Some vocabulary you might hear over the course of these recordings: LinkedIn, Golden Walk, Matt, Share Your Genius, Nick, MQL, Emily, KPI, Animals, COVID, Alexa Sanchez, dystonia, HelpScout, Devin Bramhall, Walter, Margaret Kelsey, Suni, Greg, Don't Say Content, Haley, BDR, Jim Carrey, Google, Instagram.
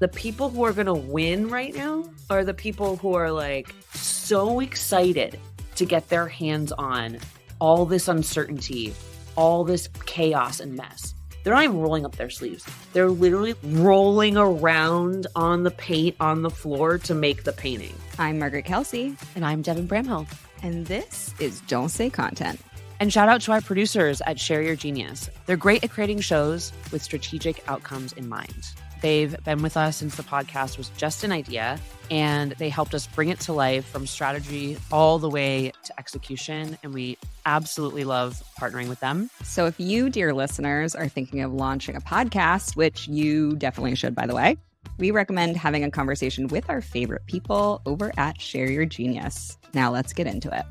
The people who are going to win right now are the people who are like so excited to get their hands on all this uncertainty, all this chaos and mess. They're not even rolling up their sleeves. They're literally rolling around on the paint on the floor to make the painting. I'm Margaret Kelsey. And I'm Devin Bramhall. And this is Don't Say Content. And shout out to our producers at Share Your Genius. They're great at creating shows with strategic outcomes in mind. They've been with us since the podcast was just an idea, and they helped us bring it to life from strategy all the way to execution. And we absolutely love partnering with them. So if you, dear listeners, are thinking of launching a podcast, which you definitely should, by the way, we recommend having a conversation with our favorite people over at Share Your Genius. Now let's get into it.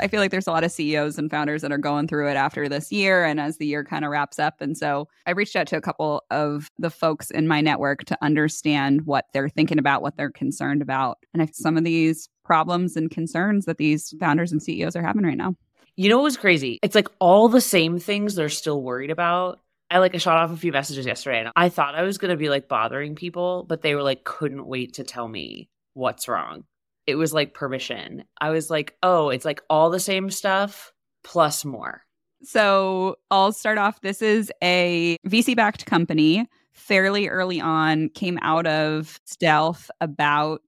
I feel like there's a lot of CEOs and founders that are going through it after this year and as the year kind of wraps up. And so I reached out to a couple of the folks in my network to understand what they're thinking about, what they're concerned about, and if some of these problems and concerns that these founders and CEOs are having right now. You know what was crazy? It's like all the same things they're still worried about. I shot off a few messages yesterday and I thought I was going to be like bothering people, but they were like, couldn't wait to tell me what's wrong. It was like permission. I was like, oh, it's like all the same stuff plus more. So I'll start off. This is a VC-backed company, fairly early on, came out of stealth about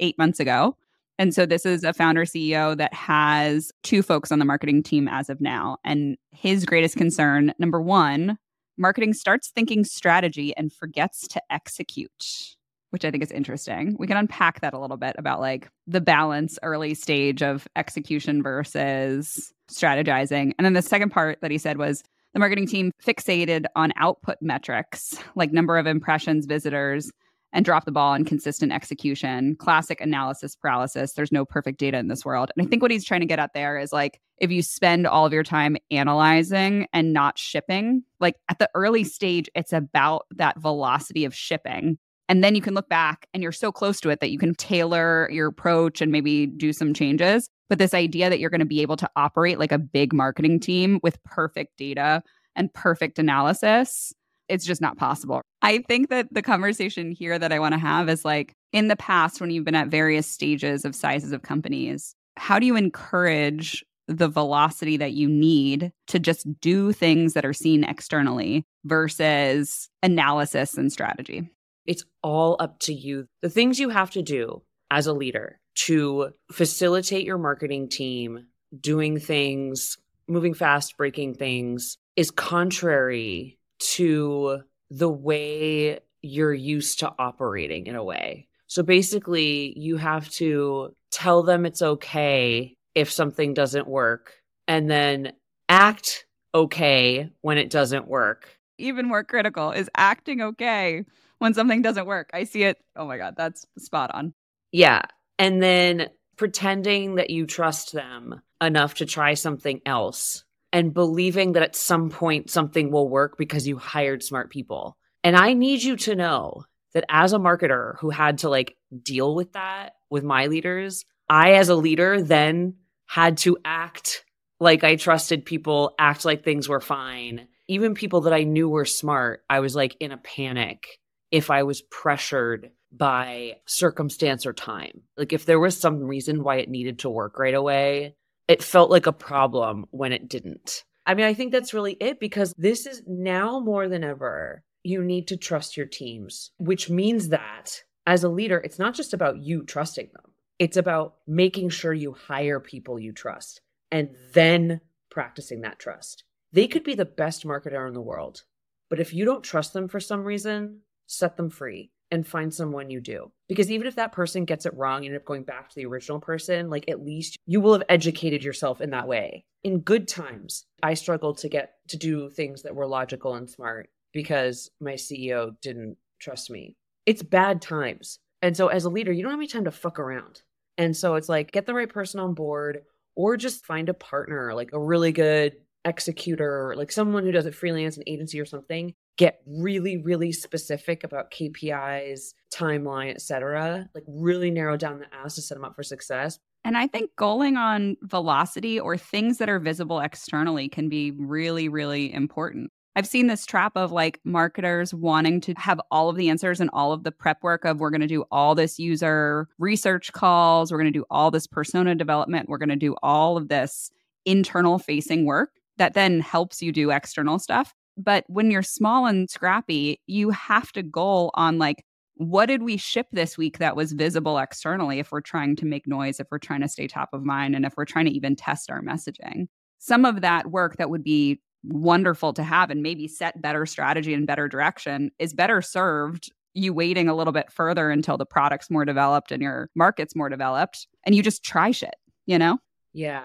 8 months ago. And so this is a founder CEO that has two folks on the marketing team as of now. And his greatest concern, number one, marketing starts thinking strategy and forgets to execute, which I think is interesting. We can unpack that a little bit about like the balance early stage of execution versus strategizing. And then the second part that he said was the marketing team fixated on output metrics, like number of impressions, visitors, and dropped the ball on consistent execution. Classic analysis paralysis. There's no perfect data in this world. And I think what he's trying to get at there is like, if you spend all of your time analyzing and not shipping, like at the early stage, it's about that velocity of shipping. And then you can look back and you're so close to it that you can tailor your approach and maybe do some changes. But this idea that you're going to be able to operate like a big marketing team with perfect data and perfect analysis, it's just not possible. I think that the conversation here that I want to have is like, in the past, when you've been at various stages of sizes of companies, how do you encourage the velocity that you need to just do things that are seen externally versus analysis and strategy? It's all up to you. The things you have to do as a leader to facilitate your marketing team doing things, moving fast, breaking things, is contrary to the way you're used to operating in a way. So basically, you have to tell them it's okay if something doesn't work and then act okay when it doesn't work. Even more critical is acting okay when something doesn't work. I see it. Oh my God, that's spot on. Yeah. And then pretending that you trust them enough to try something else and believing that at some point something will work because you hired smart people. And I need you to know that as a marketer who had to like deal with that with my leaders, I as a leader then had to act like I trusted people, act like things were fine. Even people that I knew were smart, I was like in a panic if I was pressured by circumstance or time. Like if there was some reason why it needed to work right away, it felt like a problem when it didn't. I mean, I think that's really it, because this is now more than ever, you need to trust your teams, which means that as a leader, it's not just about you trusting them. It's about making sure you hire people you trust and then practicing that trust. They could be the best marketer in the world, but if you don't trust them for some reason, set them free and find someone you do. Because even if that person gets it wrong, you end up going back to the original person, like at least you will have educated yourself in that way. In good times, I struggled to get to do things that were logical and smart because my CEO didn't trust me. It's bad times. And so as a leader, you don't have any time to fuck around. And so it's like, get the right person on board or just find a partner, like a really good executor, like someone who does it freelance, an agency or something. Get really, really specific about KPIs, timeline, et cetera. Like really narrow down the ask to set them up for success. And I think going on velocity or things that are visible externally can be really, really important. I've seen this trap of like marketers wanting to have all of the answers and all of the prep work of we're going to do all this user research calls, we're going to do all this persona development, we're going to do all of this internal facing work that then helps you do external stuff. But when you're small and scrappy, you have to goal on like, what did we ship this week that was visible externally if we're trying to make noise, if we're trying to stay top of mind, and if we're trying to even test our messaging? Some of that work that would be wonderful to have and maybe set better strategy and better direction is better served you waiting a little bit further until the product's more developed and your market's more developed and you just try shit, you know? Yeah.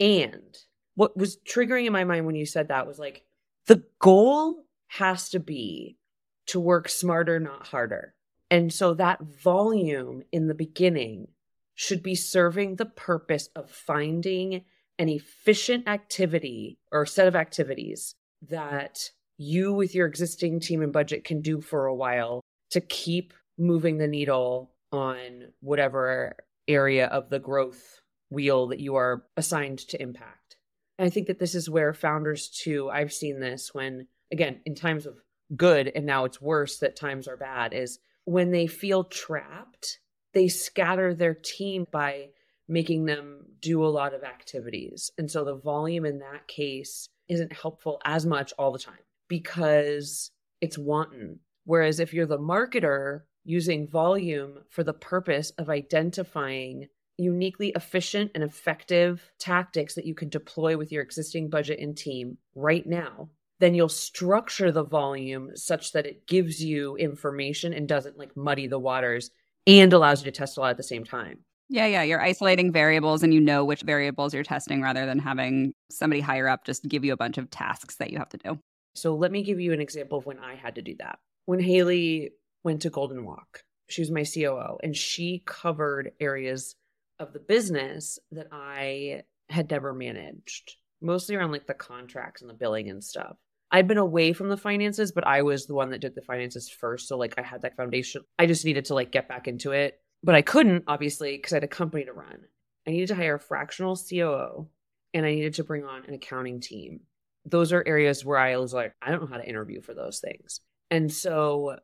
And what was triggering in my mind when you said that was like, the goal has to be to work smarter, not harder. And so that volume in the beginning should be serving the purpose of finding an efficient activity or set of activities that you with your existing team and budget can do for a while to keep moving the needle on whatever area of the growth wheel that you are assigned to impact. And I think that this is where founders too, I've seen this when, again, in times of good, and now it's worse that times are bad, is when they feel trapped, they scatter their team by making them do a lot of activities. And so the volume in that case isn't helpful as much all the time because it's wanton. Whereas if you're the marketer using volume for the purpose of identifying uniquely efficient and effective tactics that you can deploy with your existing budget and team right now, then you'll structure the volume such that it gives you information and doesn't like muddy the waters and allows you to test a lot at the same time. Yeah. You're isolating variables and you know which variables you're testing rather than having somebody higher up just give you a bunch of tasks that you have to do. So let me give you an example of when I had to do that. When Haley went to Golden Walk, she was my COO and she covered areas of the business that I had never managed, mostly around like the contracts and the billing and stuff. I'd been away from the finances, but I was the one that did the finances first. So like I had that foundation. I just needed to like get back into it, but I couldn't obviously because I had a company to run. I needed to hire a fractional COO and I needed to bring on an accounting team. Those are areas where I was like, I don't know how to interview for those things. And so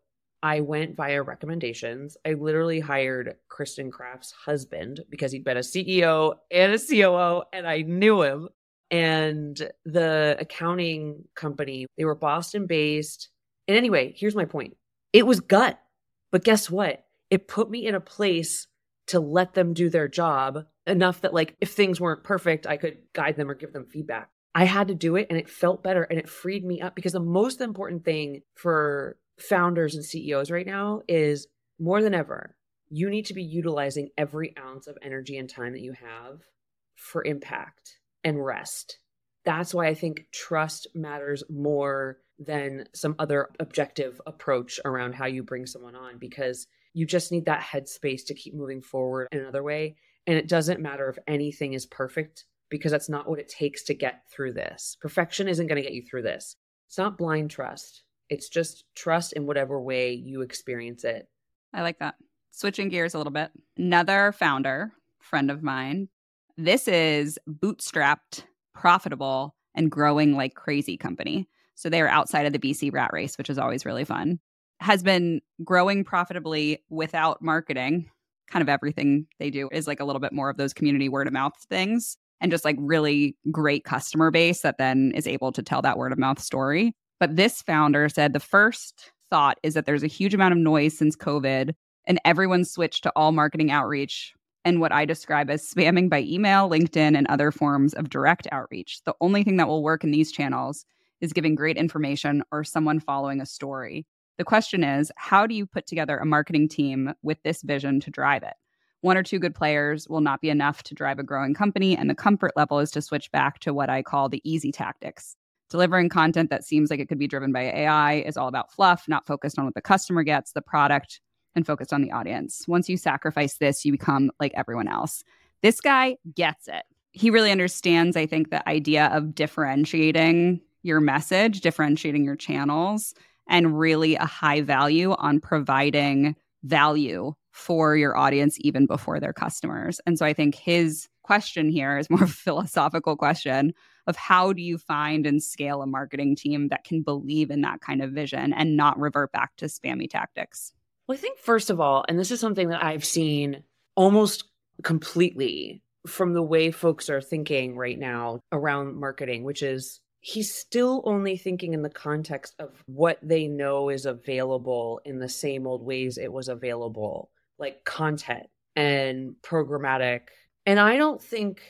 I went via recommendations. I literally hired Kristen Kraft's husband because he'd been a CEO and a COO and I knew him. And the accounting company, they were Boston based. And anyway, here's my point. It was gut, but guess what? It put me in a place to let them do their job enough that like, if things weren't perfect, I could guide them or give them feedback. I had to do it and it felt better and it freed me up because the most important thing for founders and CEOs right now is more than ever, you need to be utilizing every ounce of energy and time that you have for impact and rest. That's why I think trust matters more than some other objective approach around how you bring someone on, because you just need that headspace to keep moving forward in another way. And it doesn't matter if anything is perfect, because that's not what it takes to get through this. Perfection isn't going to get you through this. It's not blind trust. It's just trust in whatever way you experience it. I like that. Switching gears a little bit. Another founder, friend of mine, this is bootstrapped, profitable, and growing like crazy company. So they are outside of the BC rat race, which is always really fun. Has been growing profitably without marketing. Kind of everything they do is like a little bit more of those community word of mouth things and just like really great customer base that then is able to tell that word of mouth story. But this founder said the first thought is that there's a huge amount of noise since COVID and everyone switched to all marketing outreach and what I describe as spamming by email, LinkedIn, and other forms of direct outreach. The only thing that will work in these channels is giving great information or someone following a story. The question is, how do you put together a marketing team with this vision to drive it? One or two good players will not be enough to drive a growing company, and the comfort level is to switch back to what I call the easy tactics. Delivering content that seems like it could be driven by AI is all about fluff, not focused on what the customer gets, the product, and focused on the audience. Once you sacrifice this, you become like everyone else. This guy gets it. He really understands, I think, the idea of differentiating your message, differentiating your channels, and really a high value on providing value for your audience even before their customers. And so I think his question here is more of a philosophical question of how do you find and scale a marketing team that can believe in that kind of vision and not revert back to spammy tactics? Well, I think first of all, and this is something that I've seen almost completely from the way folks are thinking right now around marketing, which is he's still only thinking in the context of what they know is available in the same old ways it was available, like content and programmatic. And I don't think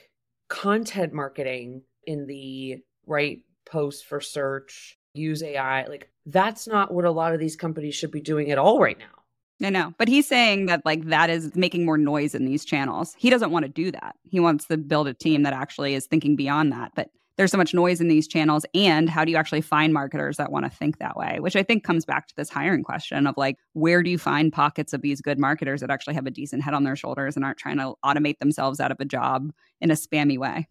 content marketing in the right post for search, use AI, like that's not what a lot of these companies should be doing at all right now. I know, but he's saying that like that is making more noise in these channels. He doesn't want to do that. He wants to build a team that actually is thinking beyond that. But there's so much noise in these channels. And how do you actually find marketers that want to think that way? Which I think comes back to this hiring question of like, where do you find pockets of these good marketers that actually have a decent head on their shoulders and aren't trying to automate themselves out of a job in a spammy way?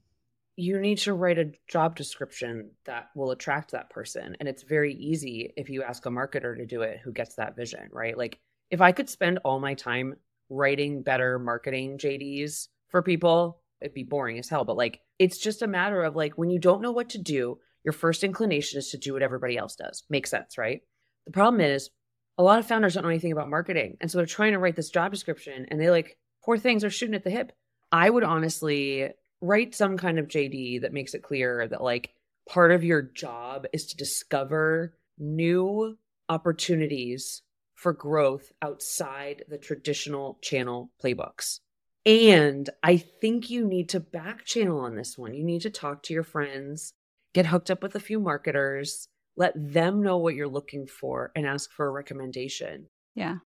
You need to write a job description that will attract that person. And it's very easy if you ask a marketer to do it who gets that vision, right? Like, if I could spend all my time writing better marketing JDs for people, it'd be boring as hell. But like, it's just a matter of like, when you don't know what to do, your first inclination is to do what everybody else does. Makes sense, right? The problem is a lot of founders don't know anything about marketing. And so they're trying to write this job description and they like, poor things are shooting at the hip. I would honestly write some kind of JD that makes it clear that like part of your job is to discover new opportunities for growth outside the traditional channel playbooks. And I think you need to back channel on this one. You need to talk to your friends, get hooked up with a few marketers, let them know what you're looking for and ask for a recommendation. Yeah.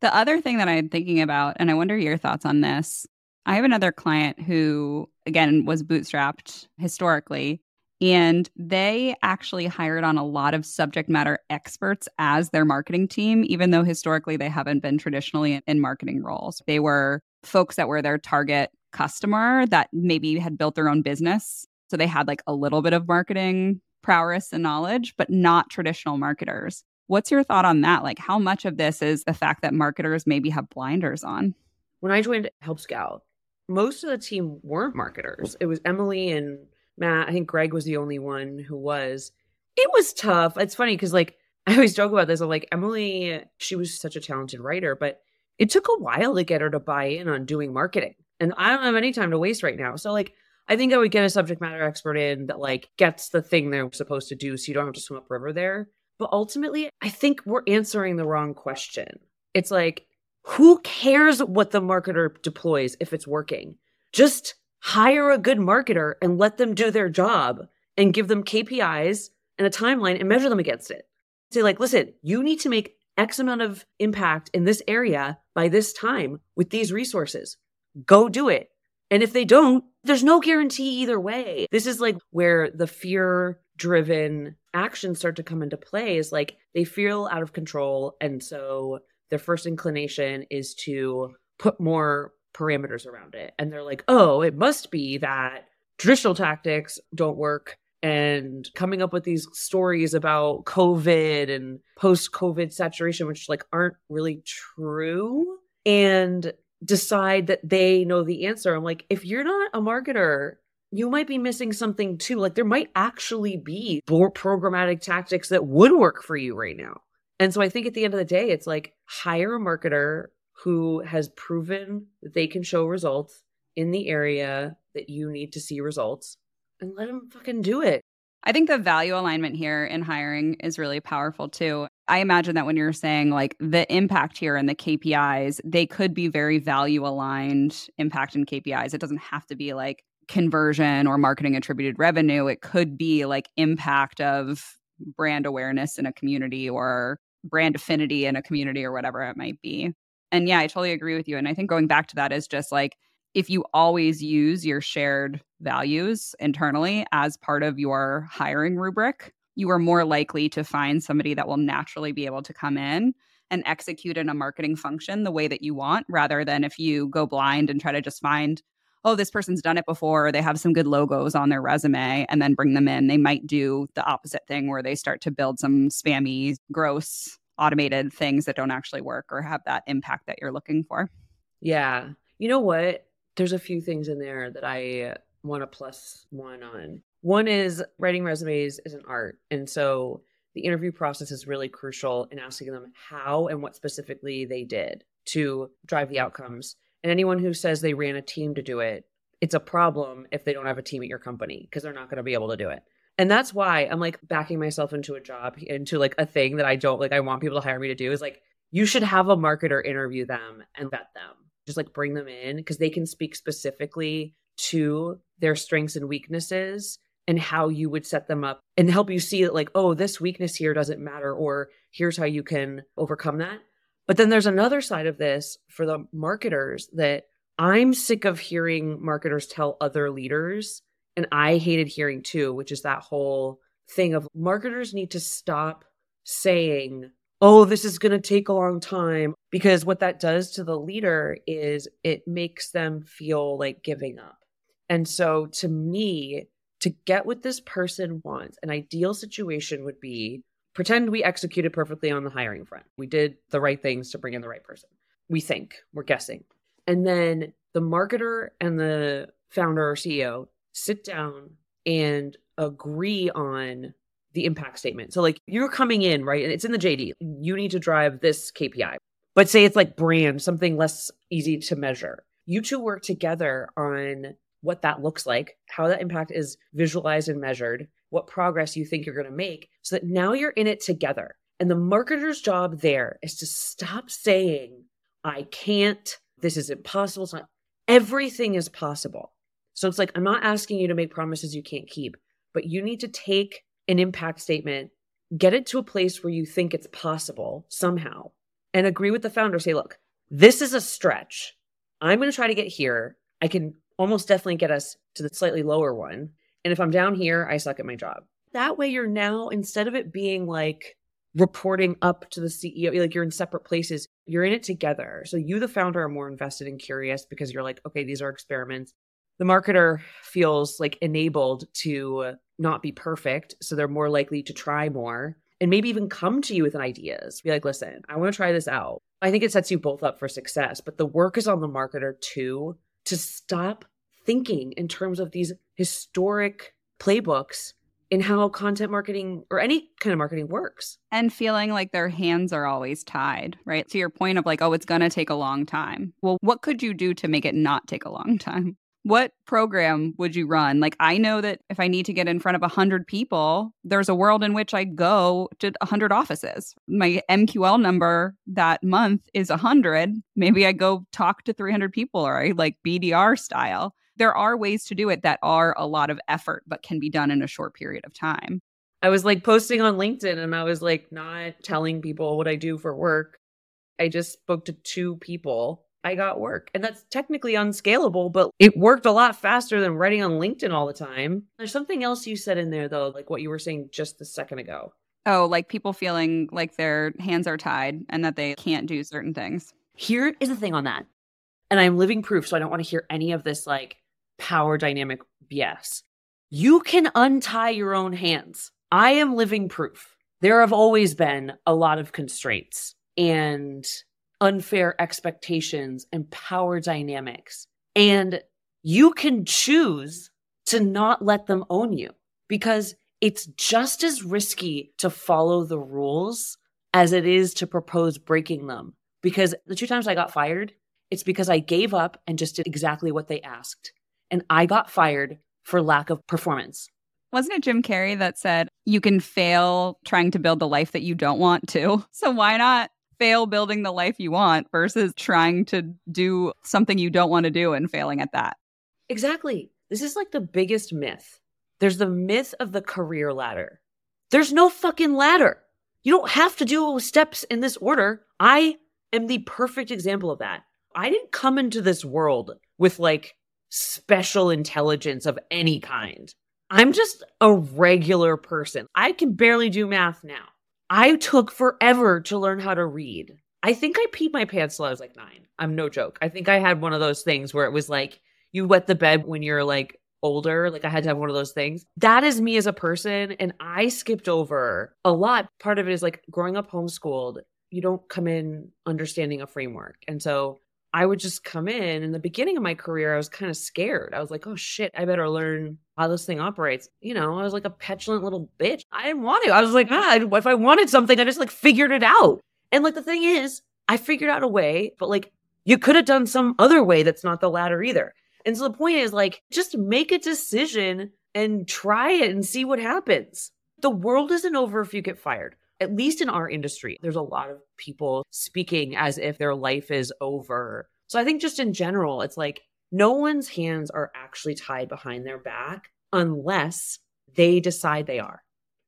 The other thing that I'm thinking about, and I wonder your thoughts on this, I have another client who, again, was bootstrapped historically, and they actually hired on a lot of subject matter experts as their marketing team, even though historically they haven't been traditionally in marketing roles. They were folks that were their target customer that maybe had built their own business. So they had like a little bit of marketing prowess and knowledge, but not traditional marketers. What's your thought on that? Like, how much of this is the fact that marketers maybe have blinders on? When I joined HelpScout, most of the team weren't marketers. It was Emily and Matt. I think Greg was the only one who was. It was tough. It's funny because like I always joke about this. I'm like, Emily, she was such a talented writer, but it took a while to get her to buy in on doing marketing. And I don't have any time to waste right now. So like, I think I would get a subject matter expert in that like gets the thing they're supposed to do so you don't have to swim upriver there. But ultimately, I think we're answering the wrong question. It's like, who cares what the marketer deploys if it's working? Just hire a good marketer and let them do their job and give them KPIs and a timeline and measure them against it. Say like, listen, you need to make X amount of impact in this area by this time with these resources. Go do it. And if they don't, there's no guarantee either way. This is like where the fear-driven actions start to come into play is like they feel out of control. And so their first inclination is to put more parameters around it. And they're like, oh, it must be that traditional tactics don't work. And coming up with these stories about COVID and post-COVID saturation, which like aren't really true, and decide that they know the answer. I'm like, if you're not a marketer, you might be missing something too. Like there might actually be more programmatic tactics that would work for you right now. And so I think at the end of the day, it's like hire a marketer who has proven that they can show results in the area that you need to see results and let them fucking do it. I think the value alignment here in hiring is really powerful too. I imagine that when you're saying like the impact here and the KPIs, they could be very value aligned impact and KPIs. It doesn't have to be like conversion or marketing attributed revenue. It could be like impact of brand awareness in a community or brand affinity in a community or whatever it might be. And yeah, I totally agree with you. And I think going back to that is just like, if you always use your shared values internally as part of your hiring rubric, you are more likely to find somebody that will naturally be able to come in and execute in a marketing function the way that you want, rather than if you go blind and try to just find, oh, this person's done it before, or they have some good logos on their resume, and then bring them in. They might do the opposite thing where they start to build some spammy, gross, automated things that don't actually work or have that impact that you're looking for. Yeah. You know what? There's a few things in there that I want to plus one on. One is writing resumes is an art. And so the interview process is really crucial in asking them how and what specifically they did to drive the outcomes. And anyone who says they ran a team to do it, it's a problem if they don't have a team at your company because they're not going to be able to do it. And that's why I'm like backing myself into a job, into like a thing that I don't like, I want people to hire me to do is like, you should have a marketer interview them and vet them. Just like bring them in because they can speak specifically to their strengths and weaknesses and how you would set them up and help you see that like, oh, this weakness here doesn't matter, or here's how you can overcome that. But then there's another side of this for the marketers that I'm sick of hearing marketers tell other leaders. And I hated hearing too, which is that whole thing of marketers need to stop saying, oh, this is going to take a long time, because what that does to the leader is it makes them feel like giving up. And so to me, to get what this person wants, an ideal situation would be pretend we executed perfectly on the hiring front. We did the right things to bring in the right person. We think, we're guessing. And then the marketer and the founder or CEO sit down and agree on the impact statement. So like you're coming in, right? And it's in the JD. You need to drive this KPI, but say it's like brand, something less easy to measure. You two work together on what that looks like, how that impact is visualized and measured, what progress you think you're going to make so that now you're in it together. And the marketer's job there is to stop saying, I can't, this is impossible. It's not, everything is possible. So it's like, I'm not asking you to make promises you can't keep, but you need to take an impact statement, get it to a place where you think it's possible somehow, and agree with the founder. Say, look, this is a stretch. I'm going to try to get here. I can almost definitely get us to the slightly lower one. And if I'm down here, I suck at my job. That way you're now, instead of it being like reporting up to the CEO, like you're in separate places, you're in it together. So you, the founder, are more invested and curious because you're like, okay, these are experiments. The marketer feels like enabled to not be perfect. So they're more likely to try more and maybe even come to you with ideas. Be like, listen, I want to try this out. I think it sets you both up for success, but the work is on the marketer too, to stop thinking in terms of these historic playbooks in how content marketing or any kind of marketing works. And feeling like their hands are always tied, right? To your point of like, oh, it's going to take a long time. Well, what could you do to make it not take a long time? What program would you run? Like, I know that if I need to get in front of 100 people, there's a world in which I go to 100 offices. My MQL number that month is 100. Maybe I go talk to 300 people, or I like BDR style. There are ways to do it that are a lot of effort, but can be done in a short period of time. I was like posting on LinkedIn and I was like not telling people what I do for work. I just spoke to 2 people. I got work. And that's technically unscalable, but it worked a lot faster than writing on LinkedIn all the time. There's something else you said in there, though, like what you were saying just a second ago. Oh, like people feeling like their hands are tied and that they can't do certain things. Here is the thing on that. And I'm living proof, so I don't want to hear any of this like power dynamic BS. You can untie your own hands. I am living proof. There have always been a lot of constraints and unfair expectations and power dynamics. And you can choose to not let them own you because it's just as risky to follow the rules as it is to propose breaking them. Because the 2 times I got fired, it's because I gave up and just did exactly what they asked. And I got fired for lack of performance. Wasn't it Jim Carrey that said, you can fail trying to build the life that you don't want to? So why not fail building the life you want versus trying to do something you don't want to do and failing at that? Exactly. This is like the biggest myth. There's the myth of the career ladder. There's no fucking ladder. You don't have to do steps in this order. I am the perfect example of that. I didn't come into this world with like special intelligence of any kind. I'm just a regular person. I can barely do math now. I took forever to learn how to read. I think I peed my pants till I was like 9. I'm no joke. I think I had one of those things where it was like, you wet the bed when you're like older. Like I had to have one of those things. That is me as a person. And I skipped over a lot. Part of it is like growing up homeschooled, you don't come in understanding a framework. And so I would just come in the beginning of my career, I was kind of scared. I was like, oh shit, I better learn how this thing operates. You know, I was like a petulant little bitch. I didn't want to. I was like, if I wanted something, I just like figured it out. And like, the thing is, I figured out a way, but like, you could have done some other way that's not the latter either. And so the point is like, just make a decision and try it and see what happens. The world isn't over if you get fired. At least in our industry, there's a lot of people speaking as if their life is over. So I think just in general, it's like no one's hands are actually tied behind their back unless they decide they are.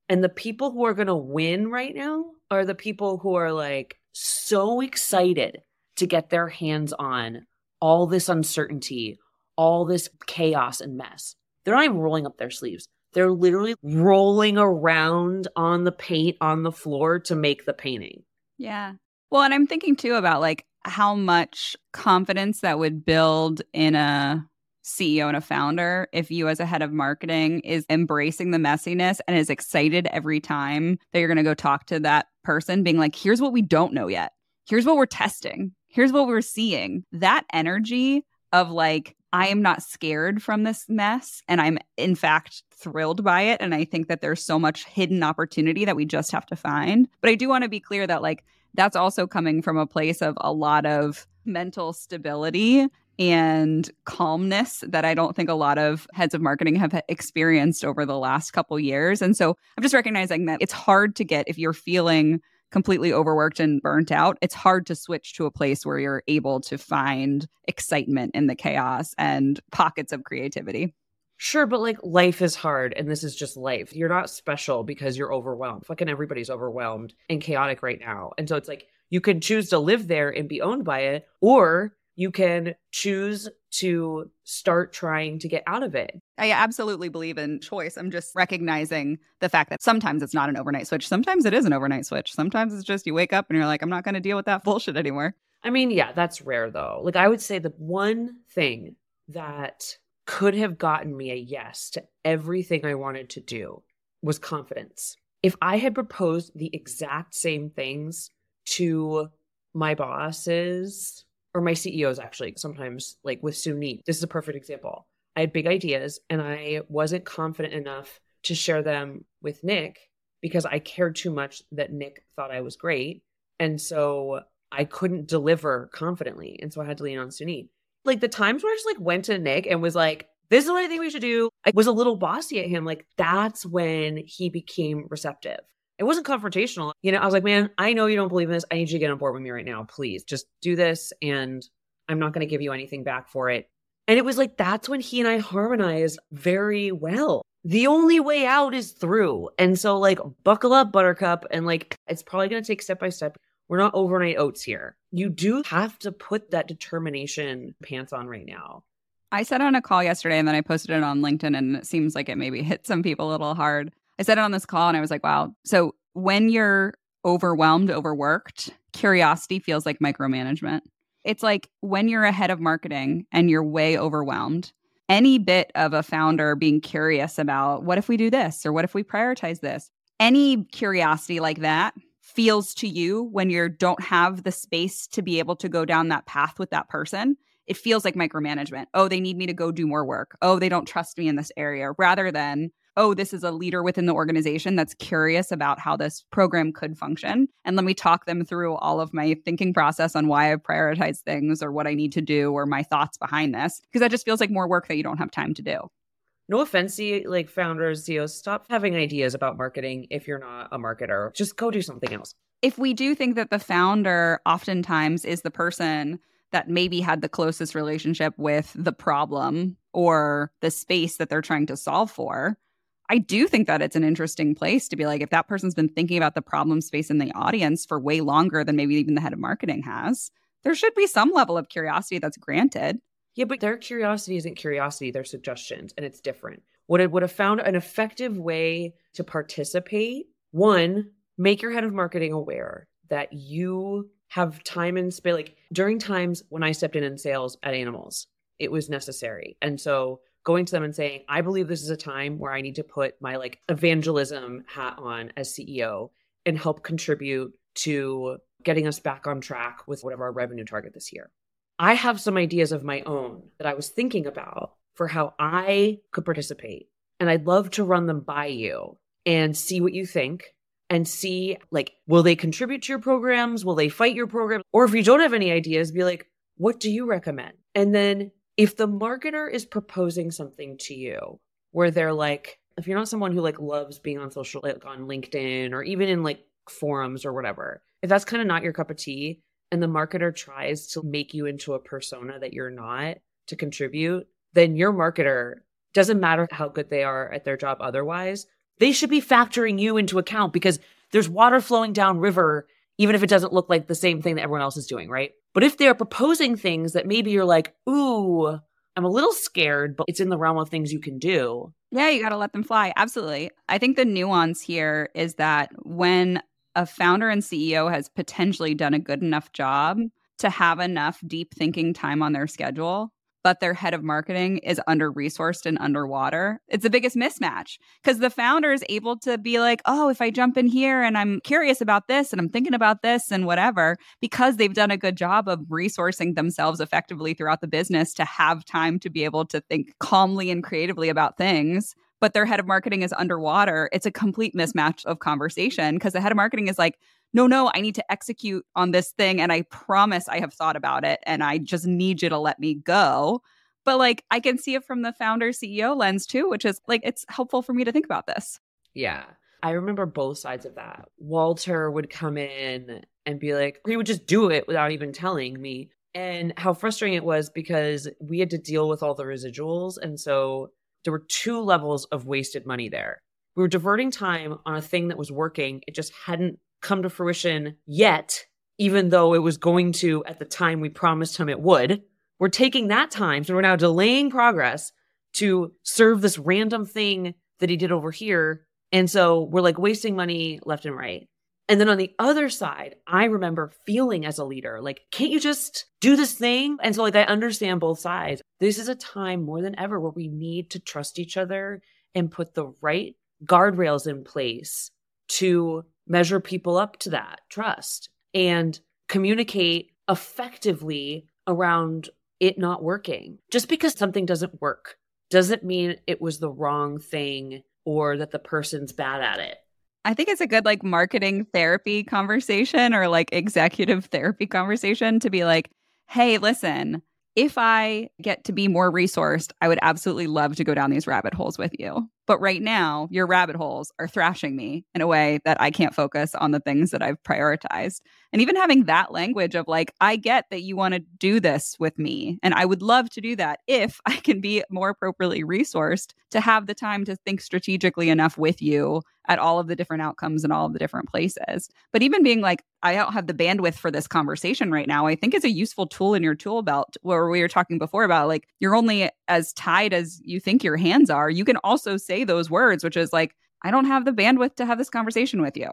And the people who are going to win right now are the people who are like so excited to get their hands on all this uncertainty, all this chaos and mess. They're not even rolling up their sleeves. They're literally rolling around on the paint on the floor to make the painting. Yeah. Well, and I'm thinking too about like how much confidence that would build in a CEO and a founder if you as a head of marketing is embracing the messiness and is excited every time that you're going to go talk to that person being like, here's what we don't know yet. Here's what we're testing. Here's what we're seeing. That energy of like, I am not scared from this mess and I'm in fact thrilled by it. And I think that there's so much hidden opportunity that we just have to find. But I do want to be clear that like that's also coming from a place of a lot of mental stability and calmness that I don't think a lot of heads of marketing have experienced over the last couple years. And so I'm just recognizing that it's hard to get if you're feeling completely overworked and burnt out, it's hard to switch to a place where you're able to find excitement in the chaos and pockets of creativity. Sure, but like life is hard and this is just life. You're not special because you're overwhelmed. Fucking everybody's overwhelmed and chaotic right now. And so it's like you can choose to live there and be owned by it, or you can choose to start trying to get out of it. I absolutely believe in choice. I'm just recognizing the fact that sometimes it's not an overnight switch. Sometimes it is an overnight switch. Sometimes it's just you wake up and you're like, I'm not going to deal with that bullshit anymore. I mean, yeah, that's rare though. Like I would say the one thing that could have gotten me a yes to everything I wanted to do was confidence. If I had proposed the exact same things to my bosses or my CEOs actually, sometimes like with Suni, this is a perfect example. I had big ideas and I wasn't confident enough to share them with Nick because I cared too much that Nick thought I was great. And so I couldn't deliver confidently. And so I had to lean on Suni. Like the times where I just like went to Nick and was like, this is what I think we should do. I was a little bossy at him. Like that's when he became receptive. It wasn't confrontational. You know, I was like, man, I know you don't believe in this. I need you to get on board with me right now. Please just do this. And I'm not going to give you anything back for it. And it was like, that's when he and I harmonized very well. The only way out is through. And so like, buckle up, buttercup. And like, it's probably going to take step by step. We're not overnight oats here. You do have to put that determination pants on right now. I said on a call yesterday and then I posted it on LinkedIn and it seems like it maybe hit some people a little hard. I said it on this call and I was like, wow. So when you're overwhelmed, overworked, curiosity feels like micromanagement. It's like when you're a head of marketing and you're way overwhelmed, any bit of a founder being curious about what if we do this or what if we prioritize this, any curiosity like that feels to you when you don't have the space to be able to go down that path with that person. It feels like micromanagement. Oh, they need me to go do more work. Oh, they don't trust me in this area rather than, oh, this is a leader within the organization that's curious about how this program could function. And let me talk them through all of my thinking process on why I prioritize things or what I need to do or my thoughts behind this, because that just feels like more work that you don't have time to do. No offense, like founders, CEOs, stop having ideas about marketing if you're not a marketer. Just go do something else. If we do think that the founder oftentimes is the person that maybe had the closest relationship with the problem or the space that they're trying to solve for, I do think that it's an interesting place to be like, if that person's been thinking about the problem space in the audience for way longer than maybe even the head of marketing has, there should be some level of curiosity that's granted. Yeah, but their curiosity isn't curiosity, they're suggestions, and it's different. What it would have found an effective way to participate, one, make your head of marketing aware that you have time and space. Like during times when I stepped in sales at Animals, it was necessary. And so going to them and saying, I believe this is a time where I need to put my like evangelism hat on as CEO and help contribute to getting us back on track with whatever our revenue target this year. I have some ideas of my own that I was thinking about for how I could participate. And I'd love to run them by you and see what you think and see, like, will they contribute to your programs? Will they fight your program? Or if you don't have any ideas, be like, what do you recommend? And then if the marketer is proposing something to you where they're like, if you're not someone who like loves being on social, like on LinkedIn or even in like forums or whatever, if that's kind of not your cup of tea and the marketer tries to make you into a persona that you're not to contribute, then your marketer, doesn't matter how good they are at their job otherwise, they should be factoring you into account because there's water flowing down river, even if it doesn't look like the same thing that everyone else is doing, right? But if they're proposing things that maybe you're like, ooh, I'm a little scared, but it's in the realm of things you can do. Yeah, you got to let them fly. Absolutely. I think the nuance here is that when a founder and CEO has potentially done a good enough job to have enough deep thinking time on their schedule, but their head of marketing is under-resourced and underwater, it's the biggest mismatch because the founder is able to be like, oh, if I jump in here and I'm curious about this and I'm thinking about this and whatever, because they've done a good job of resourcing themselves effectively throughout the business to have time to be able to think calmly and creatively about things. But their head of marketing is underwater. It's a complete mismatch of conversation because the head of marketing is like, no, I need to execute on this thing. And I promise I have thought about it. And I just need you to let me go. But like, I can see it from the founder CEO lens too, which is like, it's helpful for me to think about this. Yeah. I remember both sides of that. Walter would come in and be like, he would just do it without even telling me. And how frustrating it was because we had to deal with all the residuals. And so there were two levels of wasted money there. We were diverting time on a thing that was working. It just hadn't come to fruition yet, even though it was going to at the time we promised him it would. We're taking that time, so we're now delaying progress to serve this random thing that he did over here. And so we're like wasting money left and right. And then on the other side, I remember feeling as a leader, like, can't you just do this thing? And so like, I understand both sides. This is a time more than ever where we need to trust each other and put the right guardrails in place to measure people up to that trust and communicate effectively around it not working. Just because something doesn't work doesn't mean it was the wrong thing or that the person's bad at it. I think it's a good like marketing therapy conversation or like executive therapy conversation to be like, hey, listen, if I get to be more resourced, I would absolutely love to go down these rabbit holes with you. But right now, your rabbit holes are thrashing me in a way that I can't focus on the things that I've prioritized. And even having that language of like, I get that you want to do this with me. And I would love to do that if I can be more appropriately resourced to have the time to think strategically enough with you at all of the different outcomes and all of the different places. But even being like, I don't have the bandwidth for this conversation right now, I think is a useful tool in your tool belt where we were talking before about like, you're only as tied as you think your hands are. You can also say those words, which is like, I don't have the bandwidth to have this conversation with you.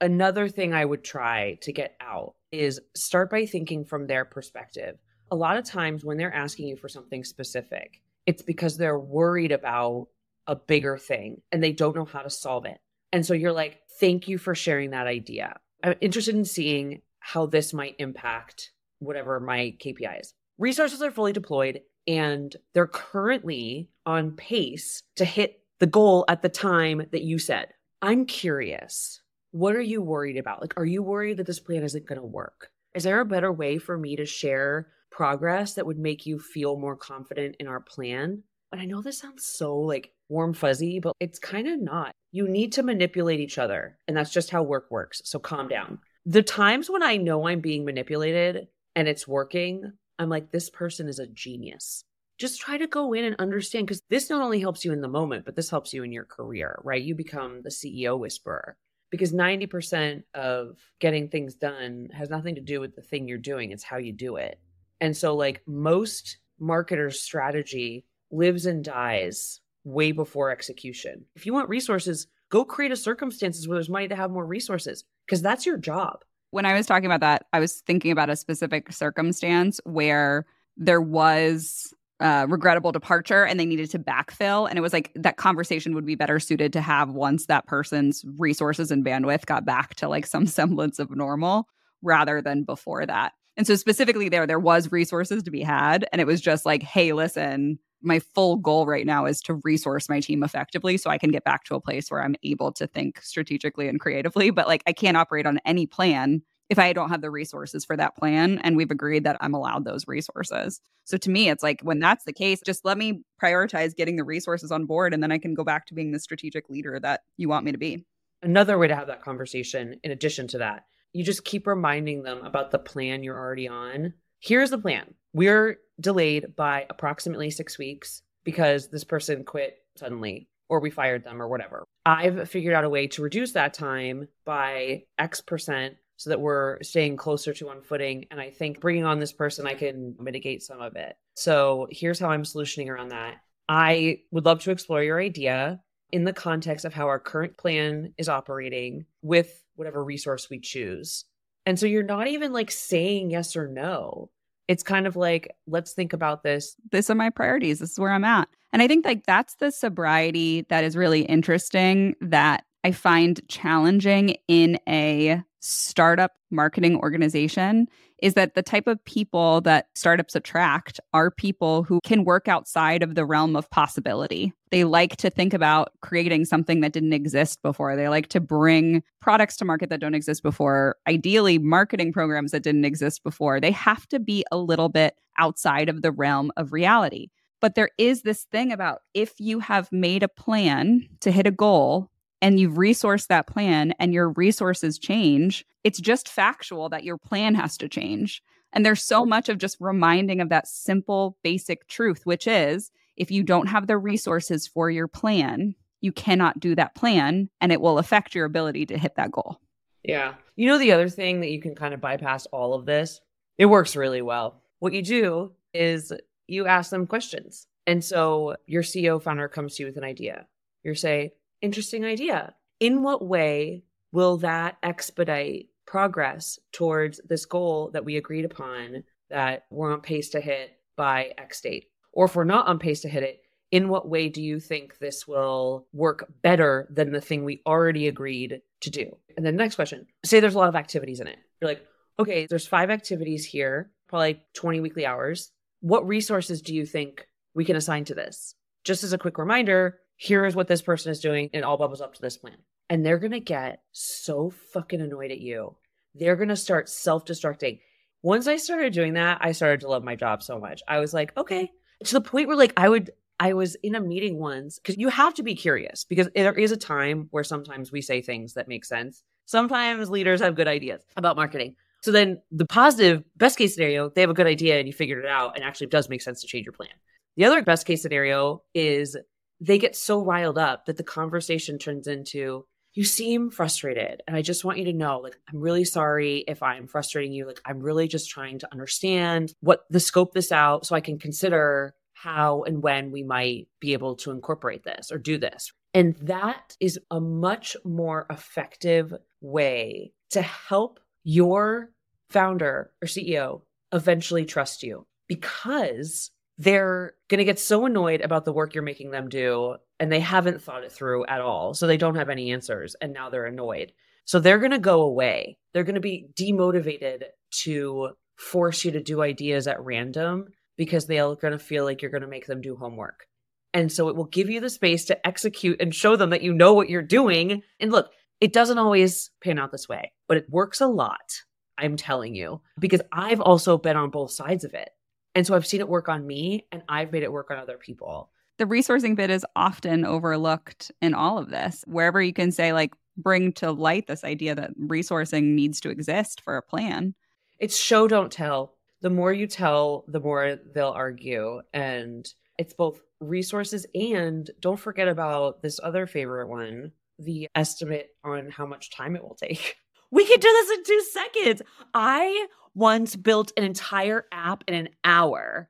Another thing I would try to get out is start by thinking from their perspective. A lot of times when they're asking you for something specific, it's because they're worried about a bigger thing and they don't know how to solve it. And so you're like, thank you for sharing that idea. I'm interested in seeing how this might impact whatever my KPI is. Resources are fully deployed and they're currently on pace to hit the goal at the time that you said. I'm curious, what are you worried about? Like, are you worried that this plan isn't going to work? Is there a better way for me to share progress that would make you feel more confident in our plan? And I know this sounds so like warm fuzzy, but it's kind of not. You need to manipulate each other. And that's just how work works. So calm down. The times when I know I'm being manipulated and it's working, I'm like, this person is a genius. Just try to go in and understand, because this not only helps you in the moment, but this helps you in your career, right? You become the CEO whisperer because 90% of getting things done has nothing to do with the thing you're doing. It's how you do it. And so like most marketers' strategy lives and dies way before execution. If you want resources, go create a circumstances where there's money to have more resources, because that's your job. When I was talking about that, I was thinking about a specific circumstance where there was a regrettable departure and they needed to backfill. And it was like that conversation would be better suited to have once that person's resources and bandwidth got back to like some semblance of normal rather than before that. And so specifically there was resources to be had. And it was just like, hey, listen, my full goal right now is to resource my team effectively so I can get back to a place where I'm able to think strategically and creatively. But like, I can't operate on any plan if I don't have the resources for that plan. And we've agreed that I'm allowed those resources. So to me, it's like, when that's the case, just let me prioritize getting the resources on board. And then I can go back to being the strategic leader that you want me to be. Another way to have that conversation, in addition to that, you just keep reminding them about the plan you're already on. Here's the plan. We're delayed by approximately 6 weeks because this person quit suddenly, or we fired them, or whatever. I've figured out a way to reduce that time by X% so that we're staying closer to one footing. And I think bringing on this person, I can mitigate some of it. So here's how I'm solutioning around that. I would love to explore your idea in the context of how our current plan is operating with whatever resource we choose. And so you're not even like saying yes or no. It's kind of like, let's think about this. These are my priorities. This is where I'm at. And I think like that's the sobriety that is really interesting, that I find challenging in a startup marketing organization, is that the type of people that startups attract are people who can work outside of the realm of possibility. They like to think about creating something that didn't exist before. They like to bring products to market that don't exist before, ideally marketing programs that didn't exist before. They have to be a little bit outside of the realm of reality. But there is this thing about, if you have made a plan to hit a goal, and you've resourced that plan and your resources change, it's just factual that your plan has to change. And there's so much of just reminding of that simple, basic truth, which is, if you don't have the resources for your plan, you cannot do that plan, and it will affect your ability to hit that goal. Yeah. You know, the other thing that you can kind of bypass all of this, it works really well. What you do is you ask them questions. And so your CEO founder comes to you with an idea. You say, interesting idea. In what way will that expedite progress towards this goal that we agreed upon that we're on pace to hit by X date? Or if we're not on pace to hit it, in what way do you think this will work better than the thing we already agreed to do? And then next question, say there's a lot of activities in it. You're like, okay, there's 5 activities here, probably 20 weekly hours. What resources do you think we can assign to this? Just as a quick reminder, here is what this person is doing, and it all bubbles up to this plan. And they're going to get so fucking annoyed at you. They're going to start self-destructing. Once I started doing that, I started to love my job so much. I was like, okay. To the point where like I was in a meeting once, because you have to be curious, because there is a time where sometimes we say things that make sense. Sometimes leaders have good ideas about marketing. So then the positive best case scenario, they have a good idea and you figured it out and actually it does make sense to change your plan. The other best case scenario is they get so riled up that the conversation turns into, you seem frustrated. And I just want you to know, like, I'm really sorry if I'm frustrating you. Like, I'm really just trying to understand what the scope this out so I can consider how and when we might be able to incorporate this or do this. And that is a much more effective way to help your founder or CEO eventually trust you, because they're going to get so annoyed about the work you're making them do, and they haven't thought it through at all. So they don't have any answers, and now they're annoyed. So they're going to go away. They're going to be demotivated to force you to do ideas at random, because they're going to feel like you're going to make them do homework. And so it will give you the space to execute and show them that you know what you're doing. And look, it doesn't always pan out this way, but it works a lot, I'm telling you, because I've also been on both sides of it. And so I've seen it work on me, and I've made it work on other people. The resourcing bit is often overlooked in all of this. Wherever you can say, like, bring to light this idea that resourcing needs to exist for a plan. It's show, don't tell. The more you tell, the more they'll argue. And it's both resources and don't forget about this other favorite one, the estimate on how much time it will take. We can do this in 2 seconds. I once built an entire app in an hour.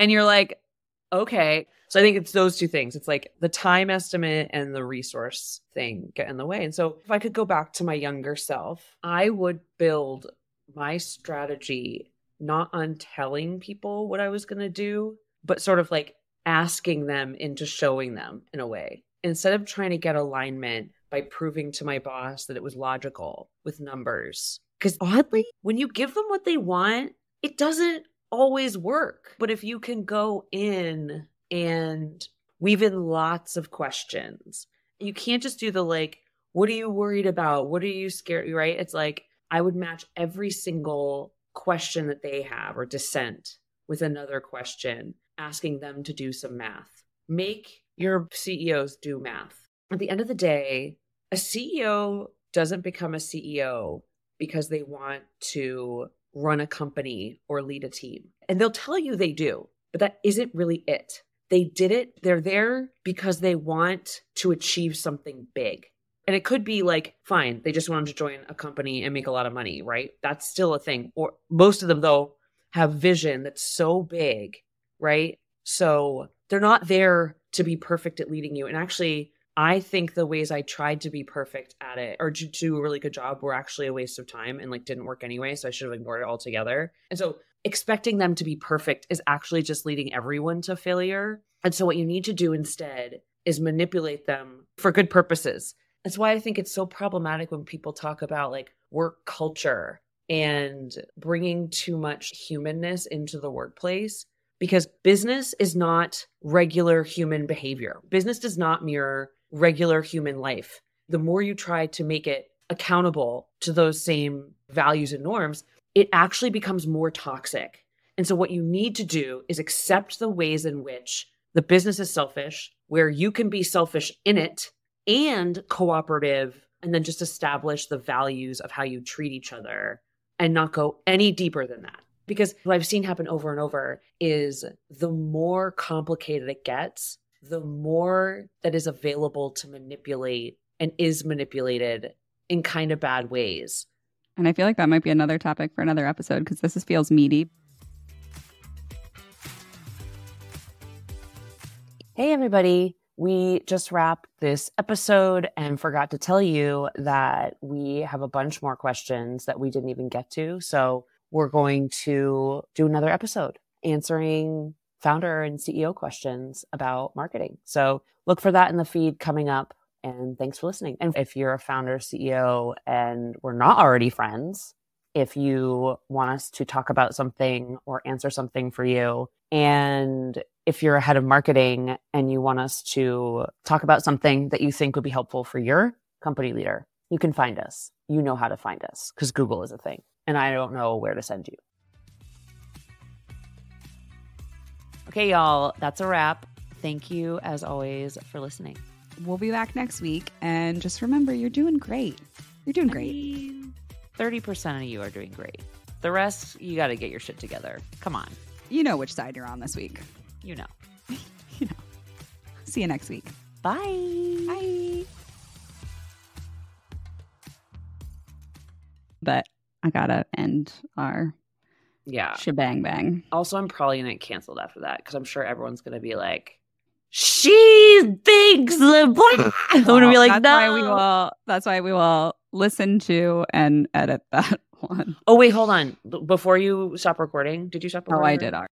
And you're like, okay. So I think it's those two things. It's like the time estimate and the resource thing get in the way. And so if I could go back to my younger self, I would build my strategy not on telling people what I was going to do, but sort of like asking them into showing them in a way. Instead of trying to get alignment by proving to my boss that it was logical with numbers. Because oddly, when you give them what they want, it doesn't always work. But if you can go in and weave in lots of questions, you can't just do the like, what are you worried about? What are you scared? Right? It's like, I would match every single question that they have or dissent with another question, asking them to do some math. Make your CEOs do math. At the end of the day, a CEO doesn't become a CEO because they want to run a company or lead a team. And they'll tell you they do, but that isn't really it. They did it. They're there because they want to achieve something big. And it could be like, fine, they just wanted to join a company and make a lot of money, right? That's still a thing. Or most of them, though, have vision that's so big, right? So they're not there to be perfect at leading you. And actually, I think the ways I tried to be perfect at it or to do a really good job were actually a waste of time and like didn't work anyway. So I should have ignored it altogether. And so expecting them to be perfect is actually just leading everyone to failure. And so what you need to do instead is manipulate them for good purposes. That's why I think it's so problematic when people talk about like work culture and bringing too much humanness into the workplace, because business is not regular human behavior. Business does not mirror regular human life. The more you try to make it accountable to those same values and norms, it actually becomes more toxic. And so what you need to do is accept the ways in which the business is selfish, where you can be selfish in it, and cooperative, and then just establish the values of how you treat each other and not go any deeper than that. Because what I've seen happen over and over is the more complicated it gets, the more that is available to manipulate and is manipulated in kind of bad ways. And I feel like that might be another topic for another episode because this feels meaty. Hey, everybody. We just wrapped this episode and forgot to tell you that we have a bunch more questions that we didn't even get to. So we're going to do another episode answering founder and CEO questions about marketing. So look for that in the feed coming up. And thanks for listening. And if you're a founder, CEO, and we're not already friends, if you want us to talk about something or answer something for you, and if you're a head of marketing and you want us to talk about something that you think would be helpful for your company leader, you can find us. You know how to find us because Google is a thing and I don't know where to send you. Okay, y'all, that's a wrap. Thank you as always for listening. We'll be back next week. And just remember, you're doing great. You're doing great. I mean, 30% of you are doing great. The rest, you got to get your shit together. Come on. You know which side you're on this week. You know. You know. See you next week. Bye. Bye. But I gotta end our shebang bang. Also, I'm probably gonna get canceled after that because I'm sure everyone's gonna be like, she thinks the blah. I'm gonna be like, no. That's why we will listen to and edit that one. Oh wait, hold on. Before you stop recording, did you stop recording? Oh, I did already.